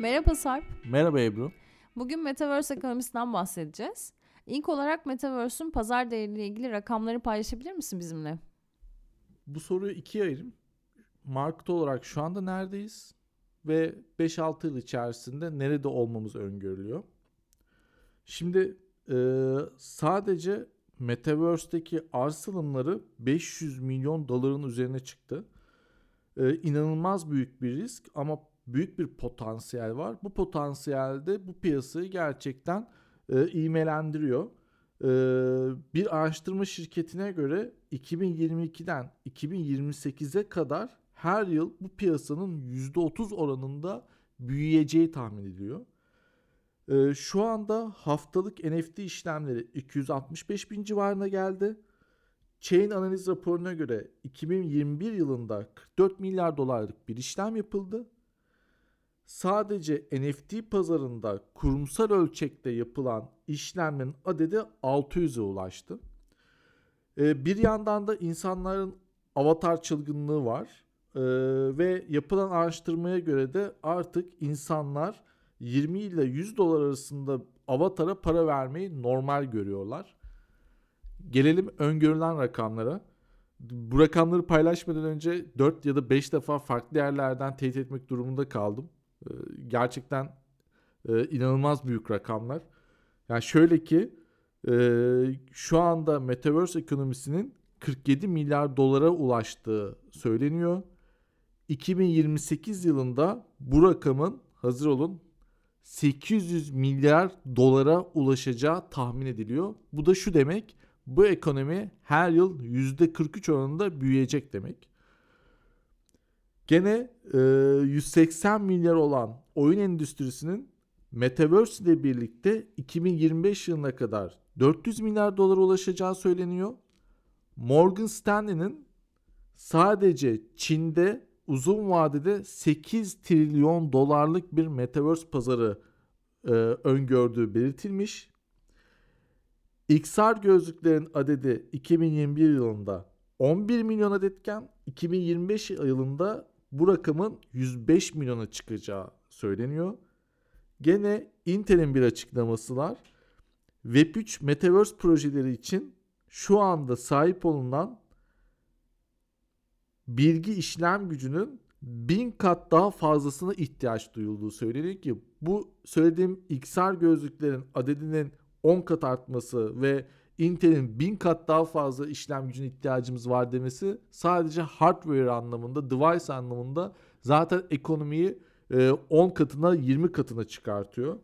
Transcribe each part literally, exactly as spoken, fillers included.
Merhaba Sarp. Merhaba Ebru. Bugün Metaverse ekonomisinden bahsedeceğiz. İlk olarak Metaverse'ün pazar değeriyle ilgili rakamları paylaşabilir misin bizimle? Bu soruyu ikiye ayırayım. Market olarak şu anda neredeyiz? Ve beş altı yıl içerisinde nerede olmamız öngörülüyor? Şimdi e, sadece Metaverse'deki arz alımları beş yüz milyon doların üzerine çıktı. E, inanılmaz büyük bir risk ama büyük bir potansiyel var. Bu potansiyelde bu piyasayı gerçekten e, ivmelendiriyor. E, bir araştırma şirketine göre iki bin yirmi ikiden iki bin yirmi sekize kadar her yıl bu piyasanın yüzde otuz oranında büyüyeceği tahmin ediliyor. E, şu anda haftalık N F T işlemleri iki yüz altmış beş bin civarına geldi. Chain analiz raporuna göre iki bin yirmi bir yılında kırk dört milyar dolarlık bir işlem yapıldı. Sadece N F T pazarında kurumsal ölçekte yapılan işlemlerin adedi altı yüze ulaştı. E, bir yandan da insanların avatar çılgınlığı var. Ee, ve yapılan araştırmaya göre de artık insanlar yirmi ile yüz dolar arasında avatara para vermeyi normal görüyorlar. Gelelim öngörülen rakamlara. Bu rakamları paylaşmadan önce dört ya da beş defa farklı yerlerden teyit etmek durumunda kaldım. Ee, gerçekten e, inanılmaz büyük rakamlar. Yani şöyle ki e, şu anda Metaverse ekonomisinin kırk yedi milyar dolara ulaştığı söyleniyor. iki bin yirmi sekiz yılında bu rakamın, hazır olun, sekiz yüz milyar dolara ulaşacağı tahmin ediliyor. Bu da şu demek, bu ekonomi her yıl yüzde kırk üç oranında büyüyecek demek. Gene e, yüz seksen milyar olan oyun endüstrisinin Metaverse ile birlikte iki bin yirmi beş yılına kadar dört yüz milyar dolara ulaşacağı söyleniyor. Morgan Stanley'nin sadece Çin'de uzun vadede sekiz trilyon dolarlık bir Metaverse pazarı e, öngördüğü belirtilmiş. X R gözlüklerin adedi iki bin yirmi bir yılında on bir milyon adetken iki bin yirmi beş yılında bu rakamın yüz beş milyona çıkacağı söyleniyor. Gene Intel'in bir açıklaması var. Web üç Metaverse projeleri için şu anda sahip olunan bilgi işlem gücünün bin kat daha fazlasına ihtiyaç duyulduğu söyleniyor ki bu söylediğim X R gözlüklerin adedinin on kat artması ve Intel'in bin kat daha fazla işlem gücüne ihtiyacımız var demesi sadece hardware anlamında, device anlamında zaten ekonomiyi on katına yirmi katına çıkartıyor.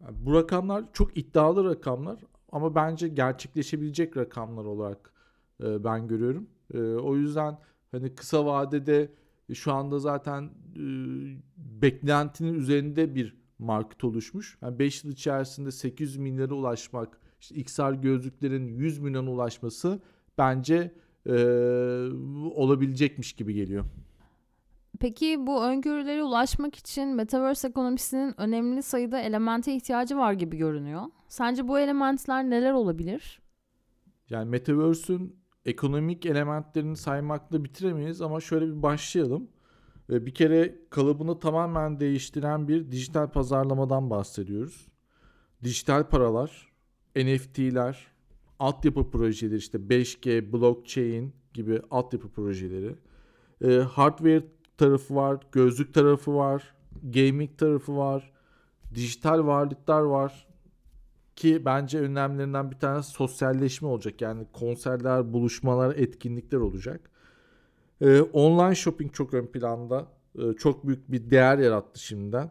Yani bu rakamlar çok iddialı rakamlar. Ama bence gerçekleşebilecek rakamlar olarak e, ben görüyorum. E, o yüzden hani kısa vadede şu anda zaten e, beklentinin üzerinde bir market oluşmuş. Yani beş yıl içerisinde sekiz yüz milyara ulaşmak, işte X R gözlüklerin yüz milyona ulaşması bence e, olabilecekmiş gibi geliyor. Peki bu öngörülere ulaşmak için Metaverse ekonomisinin önemli sayıda elemente ihtiyacı var gibi görünüyor. Sence bu elementler neler olabilir? Yani Metaverse'ün ekonomik elementlerini saymakla bitiremeyiz ama şöyle bir başlayalım. Bir kere kalıbını tamamen değiştiren bir dijital pazarlamadan bahsediyoruz. Dijital paralar, N F T'ler, altyapı projeleri işte beş G, blockchain gibi altyapı projeleri, hardware tarafı var, gözlük tarafı var, gaming tarafı var, dijital varlıklar var ki bence önemlerinden bir tanesi sosyalleşme olacak. Yani konserler, buluşmalar, etkinlikler olacak. Ee, online shopping çok ön planda, ee, çok büyük bir değer yarattı şimdiden.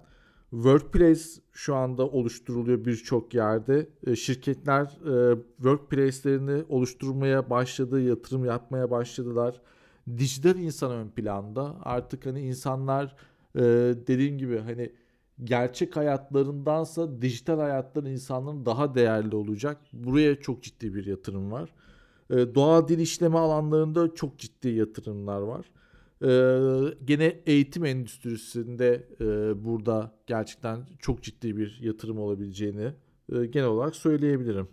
Workplace şu anda oluşturuluyor birçok yerde. Ee, şirketler e, workplace'lerini oluşturmaya başladı, yatırım yapmaya başladılar. Dijital insan ön planda. Artık hani insanlar e, dediğim gibi hani gerçek hayatlarındansa dijital hayatların insanların daha değerli olacak. Buraya çok ciddi bir yatırım var. E, doğa dil işleme alanlarında çok ciddi yatırımlar var. E, gene eğitim endüstrisinde e, burada gerçekten çok ciddi bir yatırım olabileceğini e, genel olarak söyleyebilirim.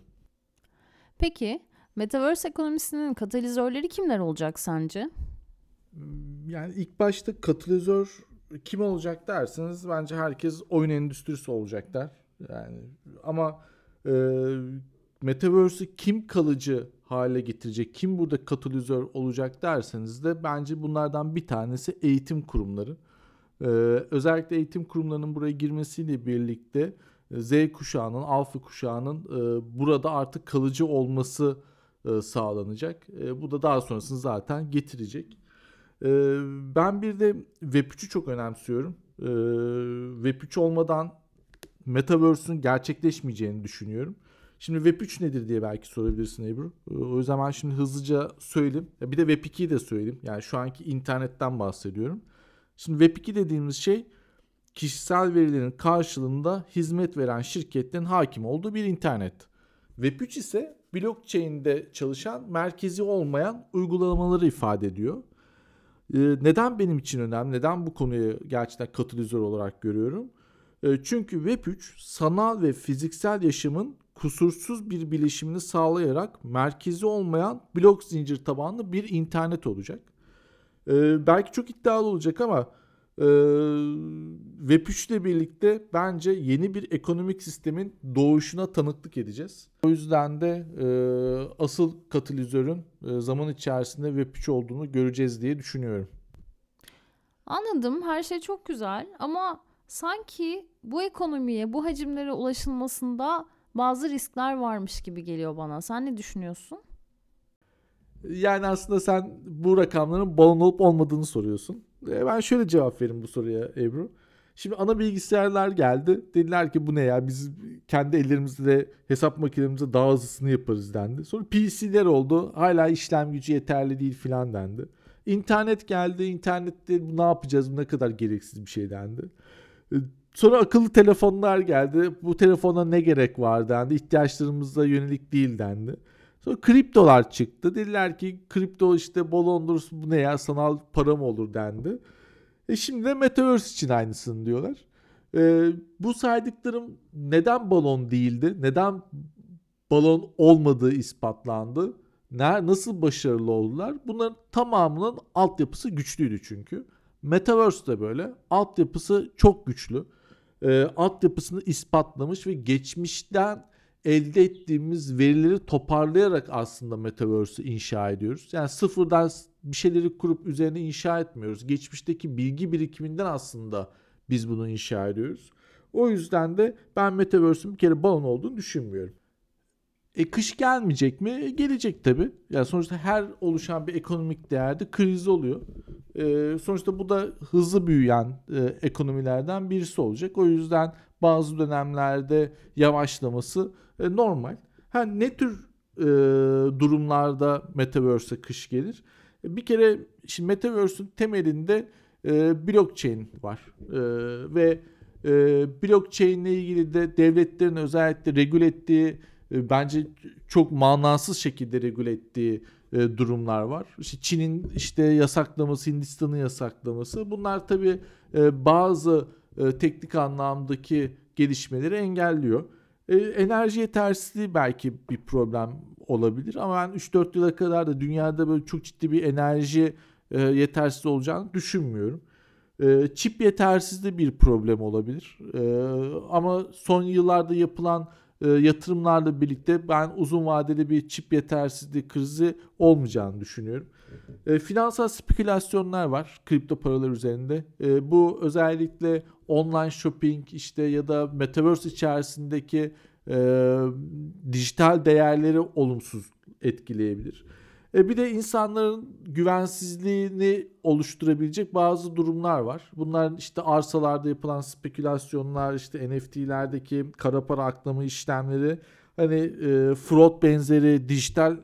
Peki Metaverse ekonomisinin katalizörleri kimler olacak sence? Yani ilk başta katalizör kim olacak dersiniz, bence herkes oyun endüstrisi olacak der. Yani ama e, Metaverse'ü kim kalıcı hale getirecek, kim burada katalizör olacak derseniz de bence bunlardan bir tanesi eğitim kurumları. Ee, özellikle eğitim kurumlarının buraya girmesiyle birlikte Z kuşağının, alfa kuşağının e, burada artık kalıcı olması e, sağlanacak. E, bu da daha sonrasını zaten getirecek. E, ben bir de Web üçü çok önemsiyorum. E, Web üç olmadan Metaverse'ün gerçekleşmeyeceğini düşünüyorum. Şimdi Web üç nedir diye belki sorabilirsin Ebru. O yüzden ben şimdi hızlıca söyleyeyim. Bir de Web ikiyi de söyleyeyim. Yani şu anki internetten bahsediyorum. Şimdi Web iki dediğimiz şey, kişisel verilerin karşılığında hizmet veren şirketlerin hakim olduğu bir internet. Web üç ise blockchain'de çalışan, merkezi olmayan uygulamaları ifade ediyor. Neden benim için önemli? Neden bu konuyu gerçekten katalizör olarak görüyorum? Çünkü Web üç sanal ve fiziksel yaşamın kusursuz bir bileşimini sağlayarak merkezi olmayan blok zincir tabanlı bir internet olacak. Ee, belki çok iddialı olacak ama e, Web üç ile birlikte bence yeni bir ekonomik sistemin doğuşuna tanıklık edeceğiz. O yüzden de e, asıl katalizörün e, zaman içerisinde Web üç olduğunu göreceğiz diye düşünüyorum. Anladım, her şey çok güzel ama sanki bu ekonomiye, bu hacimlere ulaşılmasında bazı riskler varmış gibi geliyor bana. Sen ne düşünüyorsun? Yani aslında sen bu rakamların balon olup olmadığını soruyorsun. Ben şöyle cevap vereyim bu soruya Ebru. Şimdi ana bilgisayarlar geldi. Dediler ki bu ne ya, biz kendi ellerimizle hesap makinemizle daha hızlısını yaparız dendi. Sonra P C'ler oldu. Hala işlem gücü yeterli değil filan dendi. İnternet geldi. İnternette bu ne yapacağız, bu ne kadar gereksiz bir şey dendi. Sonra akıllı telefonlar geldi. Bu telefona ne gerek var dendi. İhtiyaçlarımıza yönelik değil dendi. Sonra kriptolar çıktı. Dediler ki kripto işte bolondur, bu ne ya, sanal para mı olur dendi. E şimdi de Metaverse için aynısını diyorlar. E, bu saydıklarım neden balon değildi? Neden balon olmadığı ispatlandı? Ne, nasıl başarılı oldular? Bunların tamamının altyapısı güçlüydü çünkü. Metaverse de böyle. Altyapısı çok güçlü. E, altyapısını ispatlamış ve geçmişten elde ettiğimiz verileri toparlayarak aslında Metaverse'ü inşa ediyoruz. Yani sıfırdan bir şeyleri kurup üzerine inşa etmiyoruz. Geçmişteki bilgi birikiminden aslında biz bunu inşa ediyoruz. O yüzden de ben Metaverse'ün bir kere balon olduğunu düşünmüyorum. E kış gelmeyecek mi? E, gelecek tabii. Yani sonuçta her oluşan bir ekonomik değerde kriz oluyor. E, sonuçta bu da hızlı büyüyen e, ekonomilerden birisi olacak. O yüzden bazı dönemlerde yavaşlaması e, normal. Ha, ne tür e, durumlarda Metaverse'e kış gelir? E, bir kere şimdi Metaverse'ün temelinde e, blockchain var. E, ve e, blockchain ile ilgili de devletlerin özellikle regüle ettiği, bence çok manasız şekilde regüle ettiği e, durumlar var. İşte Çin'in işte yasaklaması, Hindistan'ın yasaklaması. Bunlar tabii e, bazı e, teknik anlamdaki gelişmeleri engelliyor. E, enerji yetersizliği belki bir problem olabilir ama ben üç dört yıla kadar da dünyada böyle çok ciddi bir enerji e, yetersiz olacağını düşünmüyorum. E, çip yetersizliği bir problem olabilir. E, ama son yıllarda yapılan yatırımlarla birlikte ben uzun vadeli bir çip yetersizliği krizi olmayacağını düşünüyorum. E, finansal spekülasyonlar var kripto paralar üzerinde. E, bu özellikle online shopping işte ya da Metaverse içerisindeki e, dijital değerleri olumsuz etkileyebilir. E, bir de insanların güvensizliğini oluşturabilecek bazı durumlar var. Bunlar işte arsalarda yapılan spekülasyonlar, işte N F T'lerdeki kara para aklama işlemleri, hani e, fraud benzeri dijital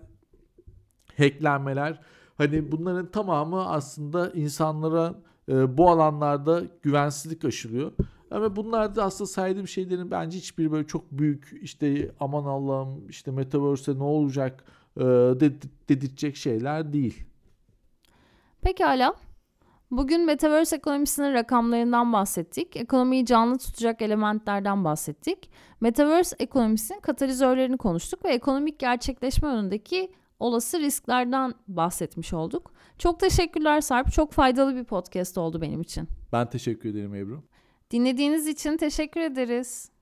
hacklenmeler, hani bunların tamamı aslında insanlara e, bu alanlarda güvensizlik aşılıyor. Ama bunlar da aslında saydığım şeylerin bence hiçbiri böyle çok büyük işte aman Allah'ım işte Metaverse'e ne olacak dedirtecek şeyler değil. Pekala. Bugün Metaverse ekonomisinin rakamlarından bahsettik. Ekonomiyi canlı tutacak elementlerden bahsettik. Metaverse ekonomisinin katalizörlerini konuştuk ve ekonomik gerçekleşme önündeki olası risklerden bahsetmiş olduk. Çok teşekkürler Sarp. Çok faydalı bir podcast oldu benim için. Ben teşekkür ederim Ebru. Dinlediğiniz için teşekkür ederiz.